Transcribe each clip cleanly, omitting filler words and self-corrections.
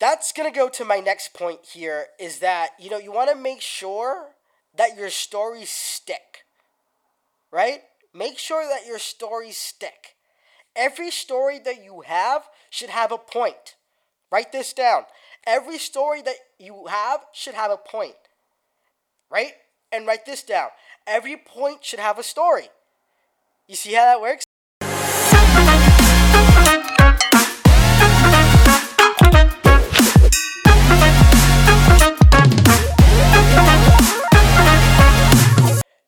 that's going to go to my next point here, is that, you know, you want to make sure that your stories stick, right? Make sure that your stories stick. Every story that you have should have a point. Write this down. Every story that you have should have a point, right? And write this down. Every point should have a story. You see how that works?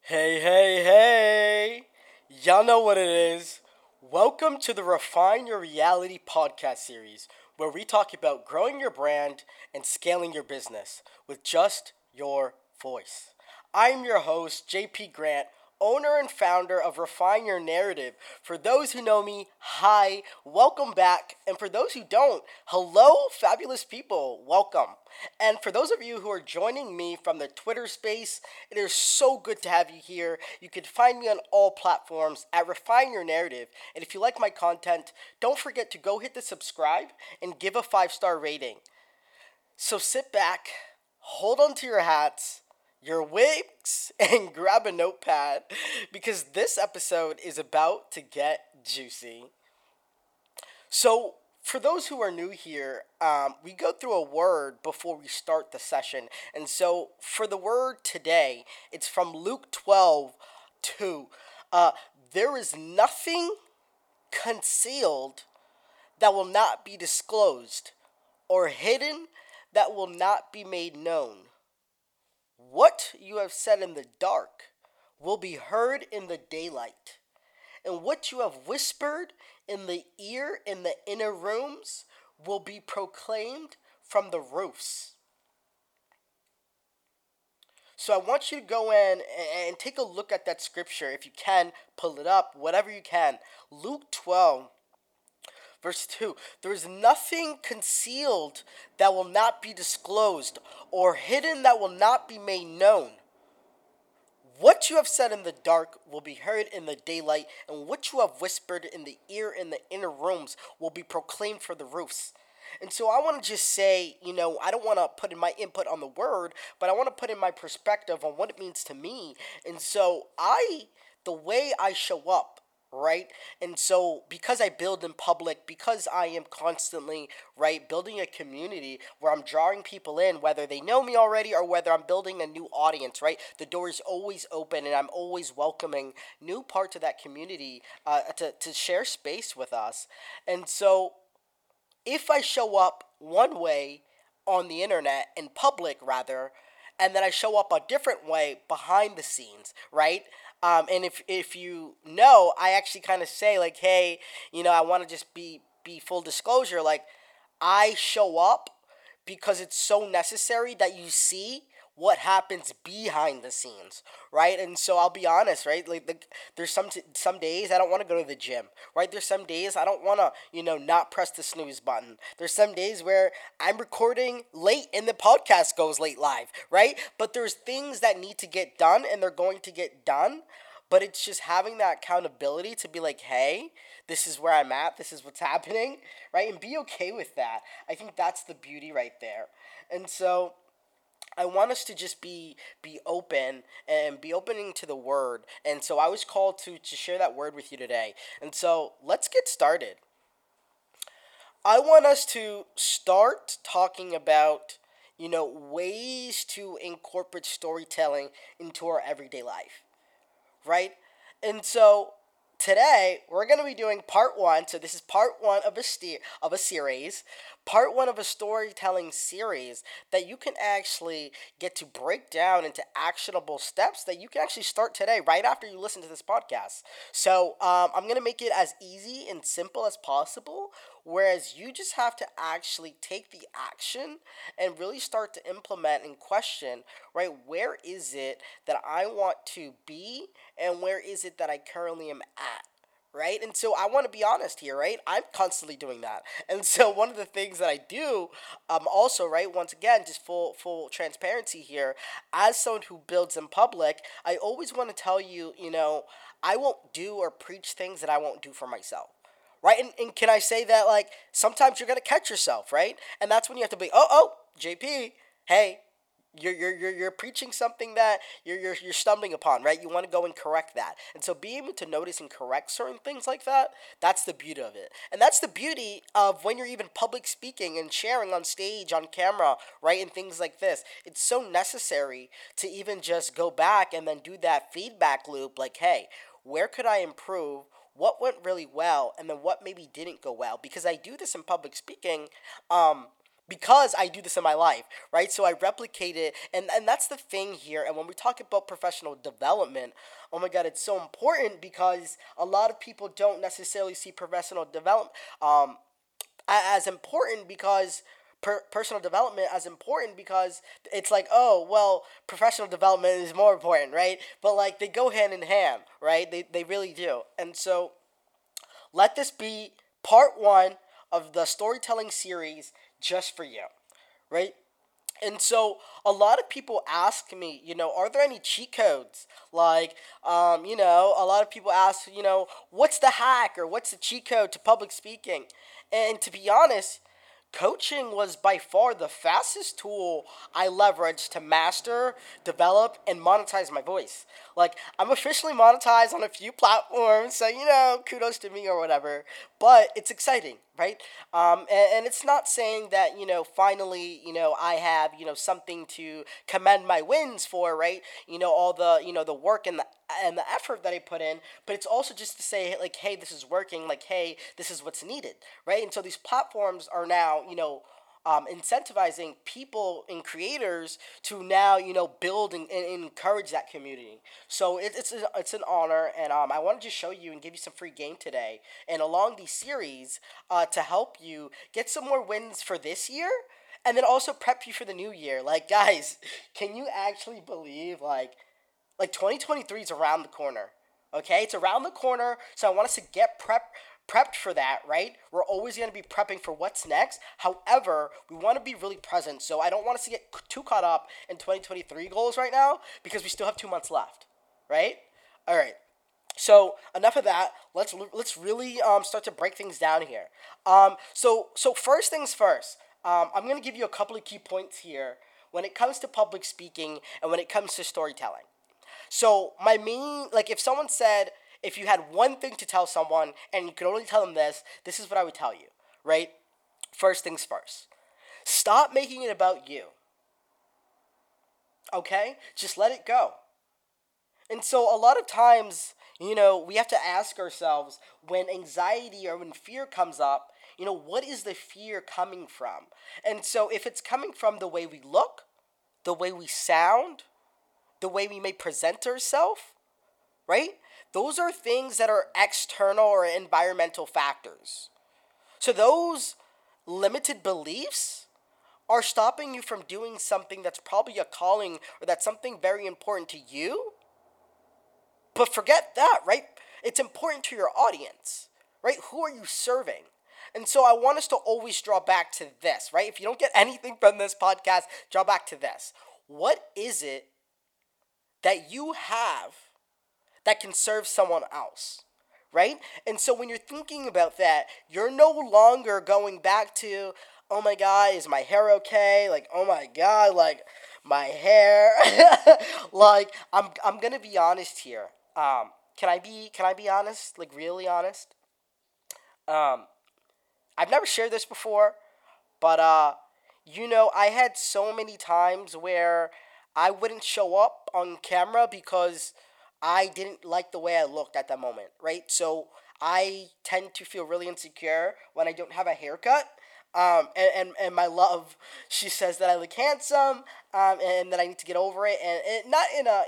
Hey. Y'all know what it is. Welcome to the Refine Your Reality podcast series, where we talk about growing your brand and scaling your business with just your voice. I'm your host, JP Grant, owner and founder of Refine Your Narrative. For those who know me, hi, welcome back. And for those who don't, hello, fabulous people, welcome. And for those of you who are joining me from the Twitter space, it is so good to have you here. You can find me on all platforms at Refine Your Narrative. And if you like my content, don't forget to go hit the subscribe and give a 5-star rating. So sit back, hold on to your hats, your wigs, and grab a notepad, because this episode is about to get juicy. So, for those who are new here, we go through a word before we start the session. And so, for the word today, it's from Luke 12:2. There is nothing concealed that will not be disclosed, or hidden that will not be made known. What you have said in the dark will be heard in the daylight, and what you have whispered in the ear in the inner rooms will be proclaimed from the roofs. So I want you to go in and take a look at that scripture. If you can, pull it up, whatever you can. Luke 12, verse 2. There is nothing concealed that will not be disclosed, or hidden that will not be made known. What you have said in the dark will be heard in the daylight, and what you have whispered in the ear in the inner rooms will be proclaimed from the roofs. And so I want to just say, you know, I don't want to put in my input on the word, but I want to put in my perspective on what it means to me. And so the way I show up, right? And so because I build in public, because I am constantly, right, building a community where I'm drawing people in, whether they know me already or whether I'm building a new audience, right? The door is always open, and I'm always welcoming new parts of that community to share space with us. And so if I show up one way on the internet, in public rather, and then I show up a different way behind the scenes, right? And if you know, I actually kind of say, like, hey, you know, I want to just be full disclosure. Like, I show up because it's so necessary that you see what happens behind the scenes, right? And so I'll be honest, right? Like, there's some days I don't want to go to the gym, right? There's some days I don't want to, you know, not press the snooze button. There's some days where I'm recording late and the podcast goes late live, right? But there's things that need to get done, and they're going to get done. But it's just having that accountability to be like, hey, this is where I'm at, this is what's happening, right? And be okay with that. I think that's the beauty right there. And so I want us to just be open and be opening to the word. And so I was called to share that word with you today. And so let's get started. I want us to start talking about, you know, ways to incorporate storytelling into our everyday life, right? And so today we're going to be doing part one. So this is part one of a series, part one of a storytelling series that you can actually get to break down into actionable steps that you can actually start today right after you listen to this podcast. So I'm going to make it as easy and simple as possible, whereas you just have to actually take the action and really start to implement and question, right, where is it that I want to be and where is it that I currently am at, right? And so I want to be honest here, right? I'm constantly doing that. And so one of the things that I do, also, right, once again, just full transparency here, as someone who builds in public, I always want to tell you, you know, I won't do or preach things that I won't do for myself. right? And can I say that, like, sometimes you're going to catch yourself, right? And that's when you have to be, JP, hey, you're preaching something that you're stumbling upon, right? You want to go and correct that. And so being able to notice and correct certain things like that, that's the beauty of it. And that's the beauty of when you're even public speaking and sharing on stage, on camera, right? And things like this. It's so necessary to even just go back and then do that feedback loop, like, hey, where could I improve? What went really well? And then what maybe didn't go well? Because I do this in public speaking, because I do this in my life, right? So I replicate it, and that's the thing here. And when we talk about professional development, oh my God, it's so important, because a lot of people don't necessarily see professional development as important, because personal development as important, because it's like, oh, well, professional development is more important, right? But like, they go hand in hand, right? They really do. And so let this be part one of the storytelling series just for you, right? And so a lot of people ask me, are there any cheat codes? Like, a lot of people ask, what's the hack or what's the cheat code to public speaking? And to be honest, coaching was by far the fastest tool I leveraged to master, develop, and monetize my voice. Like, I'm officially monetized on a few platforms, so, kudos to me or whatever. But it's exciting, right? And it's not saying that, finally, I have, something to commend my wins for, right? All the, the work and the effort that I put in, but it's also just to say, like, hey, this is working, like, hey, this is what's needed, right? And so these platforms are now, incentivizing people and creators to now, build and encourage that community. So it's an honor, and I wanted to show you and give you some free game today, and along these series to help you get some more wins for this year, and then also prep you for the new year. Like, guys, can you actually believe, like 2023 is around the corner, okay? It's around the corner, so I want us to get prepped for that, right? We're always going to be prepping for what's next. However, we want to be really present, so I don't want us to get too caught up in 2023 goals right now, because we still have 2 months left, right? All right, so enough of that. Let's really start to break things down here. So first things first, I'm going to give you a couple of key points here when it comes to public speaking and when it comes to storytelling. So my main, like, if someone said, if you had one thing to tell someone and you could only tell them this is what I would tell you, right? First things first. Stop making it about you, okay? Just let it go. And so a lot of times, we have to ask ourselves, when anxiety or when fear comes up, what is the fear coming from? And so if it's coming from the way we look, the way we sound, the way we may present ourselves, right? Those are things that are external or environmental factors. So those limited beliefs are stopping you from doing something that's probably a calling, or that's something very important to you. But forget that, right? It's important to your audience, right? Who are you serving? And so I want us to always draw back to this, right? If you don't get anything from this podcast, draw back to this. What is it that you have that can serve someone else, right? And so when you're thinking about that, you're no longer going back to, oh my God, is my hair okay? Like, oh my God, like, my hair. Like, I'm gonna be honest here. Can I be honest? Like, really honest? I've never shared this before, but I had so many times where I wouldn't show up on camera because I didn't like the way I looked at that moment, right? So I tend to feel really insecure when I don't have a haircut. And my love, she says that I look handsome, and that I need to get over it, and not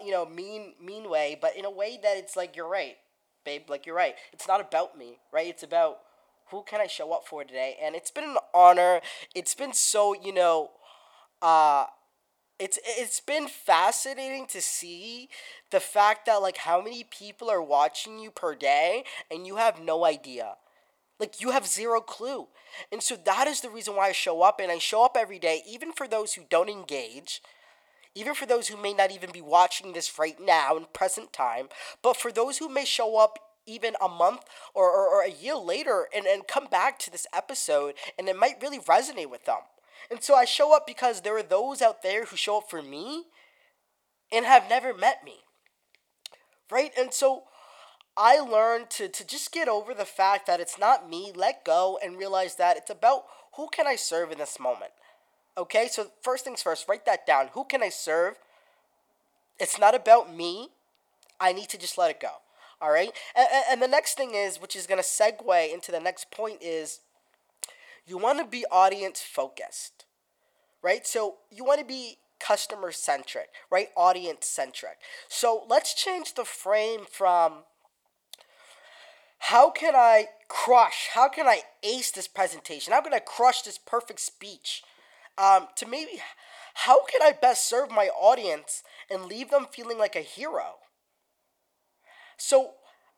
in a mean way, but in a way that it's like, you're right, babe, like, you're right. It's not about me, right? It's about who can I show up for today. And it's been an honor. It's been so It's been fascinating to see the fact that, like, how many people are watching you per day, and you have no idea. Like, you have zero clue. And so that is the reason why I show up, and I show up every day, even for those who don't engage, even for those who may not even be watching this right now in present time, but for those who may show up even a month or a year later and come back to this episode, and it might really resonate with them. And so I show up because there are those out there who show up for me and have never met me, right? And so I learned to just get over the fact that it's not me, let go, and realize that it's about who can I serve in this moment, okay? So first things first, write that down. Who can I serve? It's not about me. I need to just let it go, all right? And the next thing is, which is going to segue into the next point is, you want to be audience focused, right? So you want to be customer centric, right? Audience centric. So let's change the frame from how can I crush, how can I ace this presentation? How can I crush this perfect speech? To maybe how can I best serve my audience and leave them feeling like a hero? So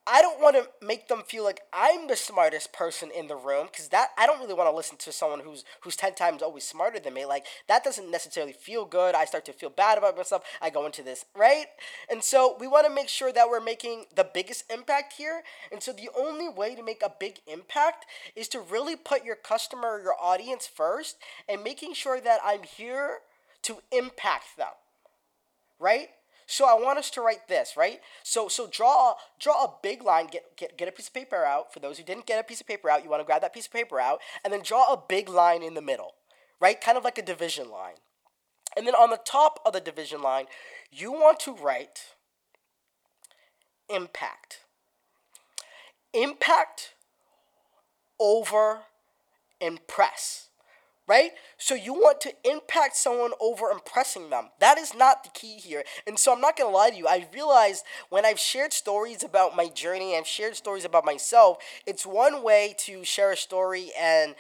I don't want to make them feel like I'm the smartest person in the room, because that I don't really want to listen to someone who's 10 times always smarter than me. Like, that doesn't necessarily feel good. I start to feel bad about myself. I go into this, right? And so we want to make sure that we're making the biggest impact here. And so the only way to make a big impact is to really put your customer or your audience first and making sure that I'm here to impact them, right? So I want us to write this, right? So draw a big line. Get a piece of paper out. For those who didn't get a piece of paper out, you want to grab that piece of paper out and then draw a big line in the middle, right? Kind of like a division line. And then on the top of the division line, you want to write impact. Impact over impress. Right? So you want to impact someone over impressing them. That is not the key here. And so I'm not going to lie to you. I realized when I've shared stories about my journey, I've shared stories about myself, it's one way to share a story and,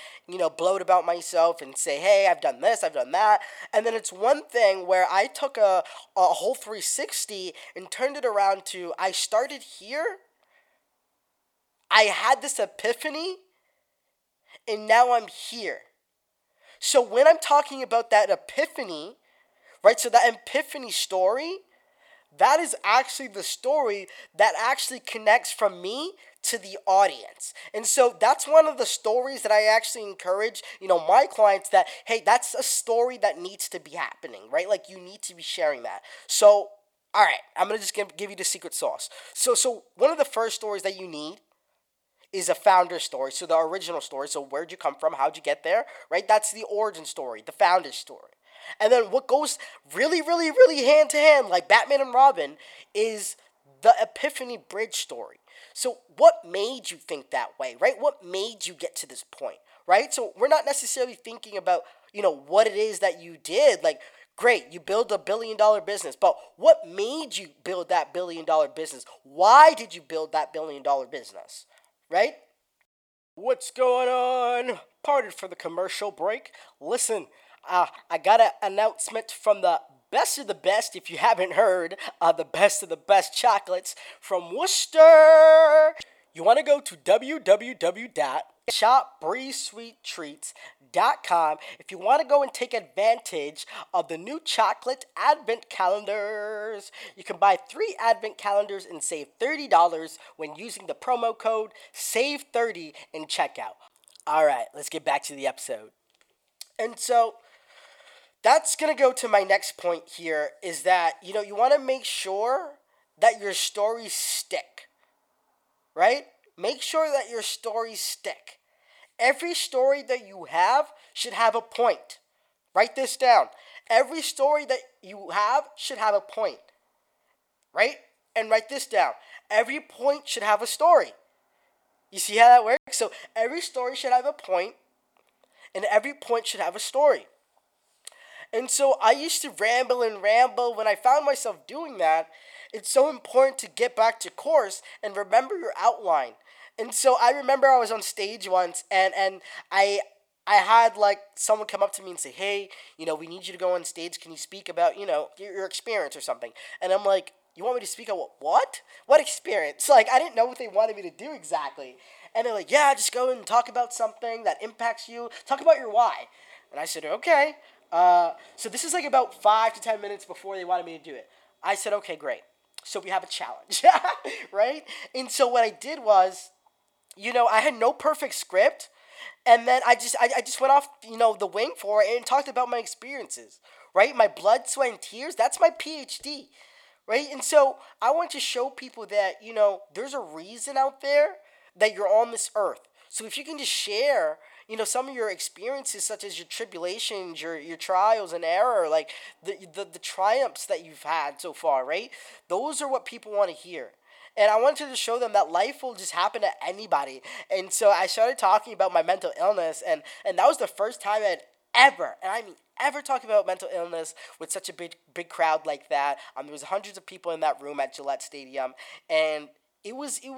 bloat about myself and say, hey, I've done this, I've done that. And then it's one thing where I took a whole 360 and turned it around to, I started here, I had this epiphany, and now I'm here. So when I'm talking about that epiphany, right, so that epiphany story, that is actually the story that actually connects from me to the audience. And so that's one of the stories that I actually encourage, my clients that, hey, that's a story that needs to be happening, right? Like, you need to be sharing that. So, all right, I'm going to just give you the secret sauce. So one of the first stories that you need is a founder story, so the original story. So where'd you come from? How'd you get there? Right? That's the origin story, the founder story. And then what goes really, really, really hand to hand, like Batman and Robin, is the epiphany bridge story. So what made you think that way, right? What made you get to this point, right? So we're not necessarily thinking about, what it is that you did. Like, great, you build $1 billion business, but what made you build that $1 billion business? Why did you build that $1 billion business? Right? What's going on? Parted for the commercial break. Listen, I got an announcement from the best of the best. If you haven't heard, the best of the best chocolates from Worcester. You want to go to www.shopbreezesweettreats.com if you want to go and take advantage of the new chocolate advent calendars. You can buy 3 advent calendars and save $30 when using the promo code SAVE30 in checkout. All right, let's get back to the episode. And so that's going to go to my next point here is that, you want to make sure that your stories stick. Right? Make sure that your stories stick. Every story that you have should have a point. Write this down. Every story that you have should have a point. Right? And write this down. Every point should have a story. You see how that works? So every story should have a point, and every point should have a story. And so I used to ramble and ramble. When I found myself doing that, it's so important to get back to course and remember your outline. And so I remember I was on stage once and I had like someone come up to me and say, hey, we need you to go on stage. Can you speak about, your experience or something? And I'm like, you want me to speak about what? What experience? Like, I didn't know what they wanted me to do exactly. And they're like, yeah, just go and talk about something that impacts you. Talk about your why. And I said, okay. So this is like about 5 to 10 minutes before they wanted me to do it. I said, okay, great. so we have a challenge, right? And so what I did was, you know, I had no perfect script, and then I just went off, you know, the wing for it and talked about my experiences, right? My blood, sweat, and tears, that's my PhD, right? And so I want to show people that, you know, there's a reason out there that you're on this earth. So if you can just share, you know, some of your experiences, such as your tribulations, your trials and error, like the triumphs that you've had so far, right? Those are what people want to hear. And I wanted to show them that life will just happen to anybody. And so I started talking about my mental illness, and that was the first time I'd ever, and I mean ever, talk about mental illness with such a big crowd like that. There was hundreds of people in that room at Gillette Stadium, and It was, you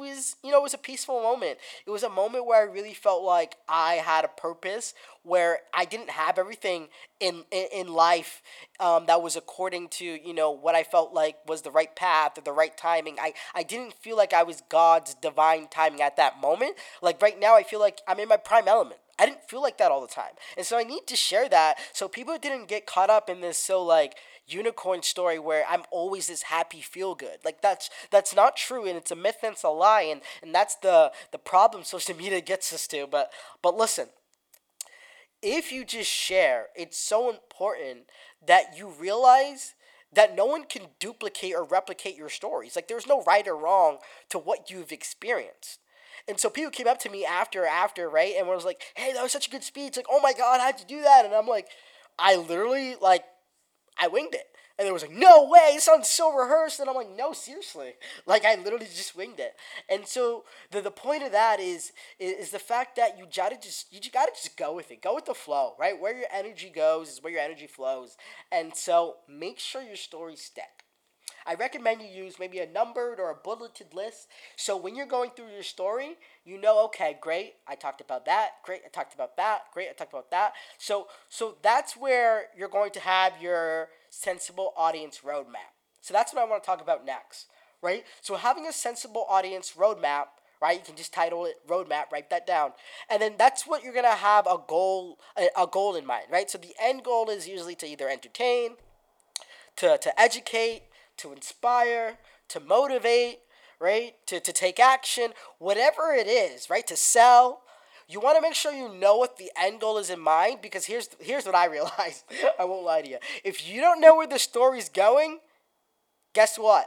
know, it was a peaceful moment. It was a moment where I really felt like I had a purpose, where I didn't have everything in life that was according to, you know, what I felt like was the right path or the right timing. I didn't feel like I was God's divine timing at that moment. Like right now, I feel like I'm in my prime element. I didn't feel like that all the time. And so I need to share that so people didn't get caught up in this unicorn story where I'm always this happy feel good. Like that's not true, and it's a myth and it's a lie, and that's the problem social media gets us to. But listen, if you just share, it's so important that you realize that no one can duplicate or replicate your stories. Like there's no right or wrong to what you've experienced. And so people came up to me after, right? And was like, hey, that was such a good speech. Like, oh my God, how'd you do that? And I'm like, I literally I winged it. And they was like, no way, it sounds so rehearsed. And I'm like, no, seriously. Like, I literally just winged it. And so the point of that is the fact that you gotta just go with it. Go with the flow, right? Where your energy goes is where your energy flows. And so make sure your stories stick. I recommend you use maybe a numbered or a bulleted list. So when you're going through your story, you know, okay, great, I talked about that. Great, I talked about that. Great, I talked about that. So that's where you're going to have your sensible audience roadmap. So that's what I want to talk about next, right? So having a sensible audience roadmap, right? You can just title it roadmap, write that down. And then that's what you're going to have a goal in mind, right? So the end goal is usually to either entertain, to educate, to inspire, to motivate, right? To take action, whatever it is, right? To sell. You want to make sure you know what the end goal is in mind, because here's what I realized. I won't lie to you. If you don't know where the story's going, guess what?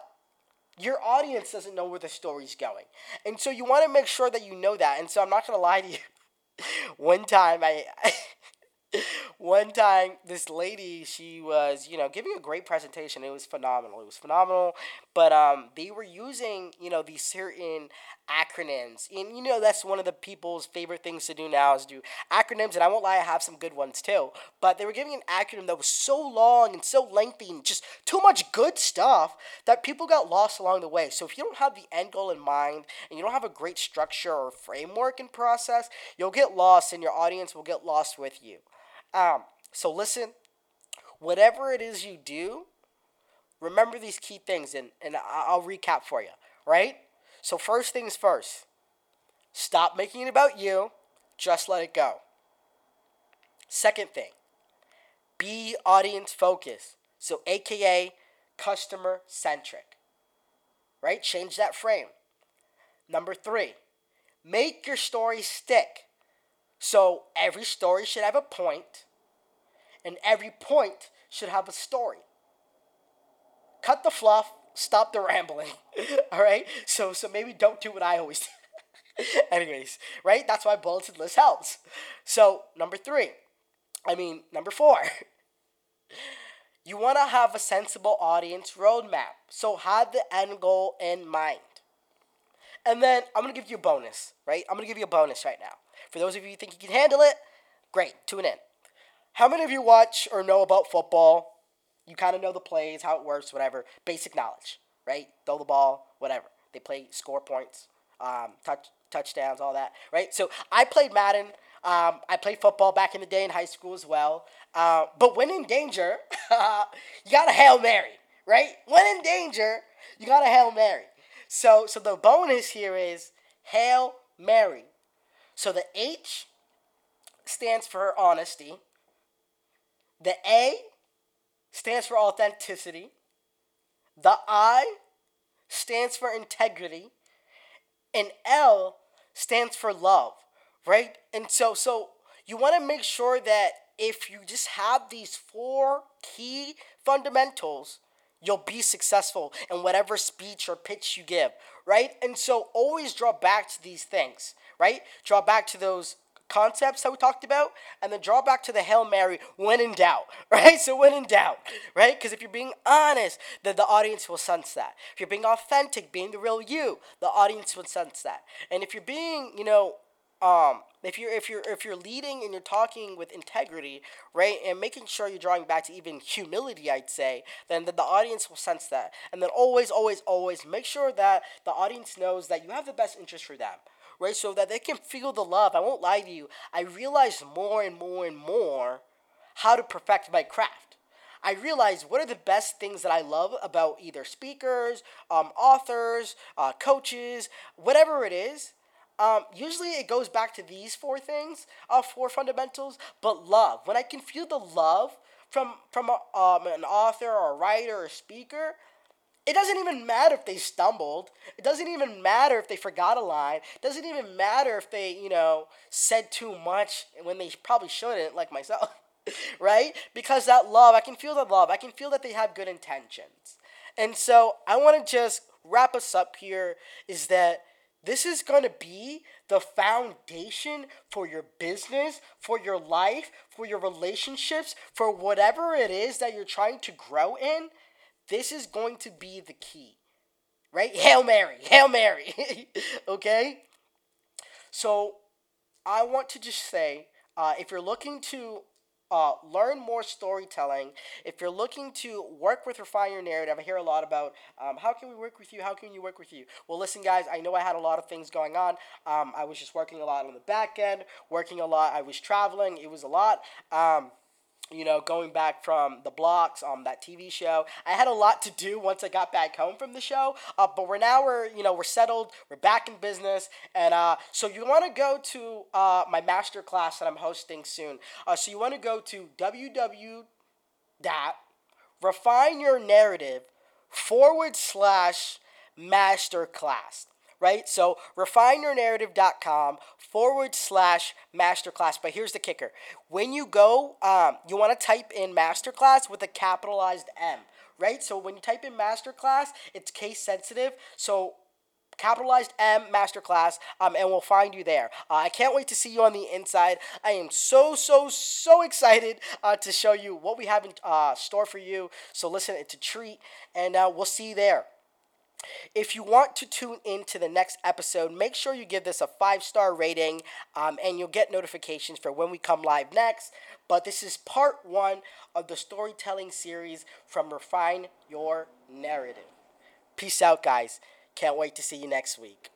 Your audience doesn't know where the story's going. And so you want to make sure that you know that. And so I'm not going to lie to you. One time, this lady, she was, you know, giving a great presentation. It was phenomenal. But they were using, you know, these certain acronyms. And, you know, that's one of the people's favorite things to do now is do acronyms. And I won't lie, I have some good ones too. But they were giving an acronym that was so long and so lengthy and just too much good stuff that people got lost along the way. So if you don't have the end goal in mind and you don't have a great structure or framework and process, you'll get lost and your audience will get lost with you. So listen, whatever it is you do, remember these key things, and I'll recap for you, right? So first things first, stop making it about you, just let it go. Second thing, be audience focused, so aka customer centric, right? Change that frame. Number 3, make your story stick. So every story should have a point, and every point should have a story. Cut the fluff, stop the rambling, all right? So maybe don't do what I always do. Anyways, right? That's why bulleted list helps. So number 4, you want to have a sensible audience roadmap. So have the end goal in mind. And then I'm going to give you a bonus, right? I'm going to give you a bonus right now. For those of you who think you can handle it, great, tune in. How many of you watch or know about football? You kind of know the plays, how it works, whatever. Basic knowledge, right? Throw the ball, whatever. They play, score points, touchdowns, all that, right? So I played Madden. I played football back in the day in high school as well. But when in danger, you got to Hail Mary, right? When in danger, you got to Hail Mary. So the bonus here is Hail Mary. So the H stands for honesty. The A stands for authenticity. The I stands for integrity, and L stands for love, right? And so you want to make sure that if you just have these four key fundamentals, you'll be successful in whatever speech or pitch you give, right? And so always draw back to these things, right? Draw back to those concepts that we talked about, and then draw back to the Hail Mary when in doubt, right? So when in doubt, right? Because if you're being honest, then the audience will sense that. If you're being authentic, being the real you, the audience will sense that. And if you're being, if you're leading and you're talking with integrity, right, and making sure you're drawing back to even humility, I'd say, then the audience will sense that. And then always make sure that the audience knows that you have the best interest for them, right, so that they can feel the love. I won't lie to you. I realized more and more how to perfect my craft. I realized what are the best things that I love about either speakers, authors, coaches, whatever it is. Usually it goes back to these four things, four fundamentals, but love. When I can feel the love from an author or a writer or a speaker, it doesn't even matter if they stumbled. It doesn't even matter if they forgot a line. It doesn't even matter if they, said too much when they probably shouldn't, like myself, right? Because that love, I can feel that love. I can feel that they have good intentions. And so I want to just wrap us up here is that this is going to be the foundation for your business, for your life, for your relationships, for whatever it is that you're trying to grow in. This is going to be the key, right? Hail Mary, okay? So I want to just say, if you're looking to learn more storytelling, if you're looking to work with Refine Your Narrative, I hear a lot about how can we work with you? How can you work with you? Well, listen, guys, I know I had a lot of things going on. I was just working a lot on the back end, working a lot. I was traveling. It was a lot. Going back from The Blocks, that TV show. I had a lot to do once I got back home from the show, but we're settled, we're back in business, and so you want to go to my master class that I'm hosting soon. So you want to go to www.refineyournarrative.com/masterclass. Right? So refineyournarrative.com/masterclass. But here's the kicker. When you go, you want to type in masterclass with a capitalized M, right? So when you type in masterclass, it's case sensitive. So capitalized M, masterclass, and we'll find you there. I can't wait to see you on the inside. I am so excited to show you what we have in store for you. So listen, it's a treat, and we'll see you there. If you want to tune in to the next episode, make sure you give this a 5-star rating, and you'll get notifications for when we come live next. But this is part 1 of the storytelling series from Refine Your Narrative. Peace out, guys. Can't wait to see you next week.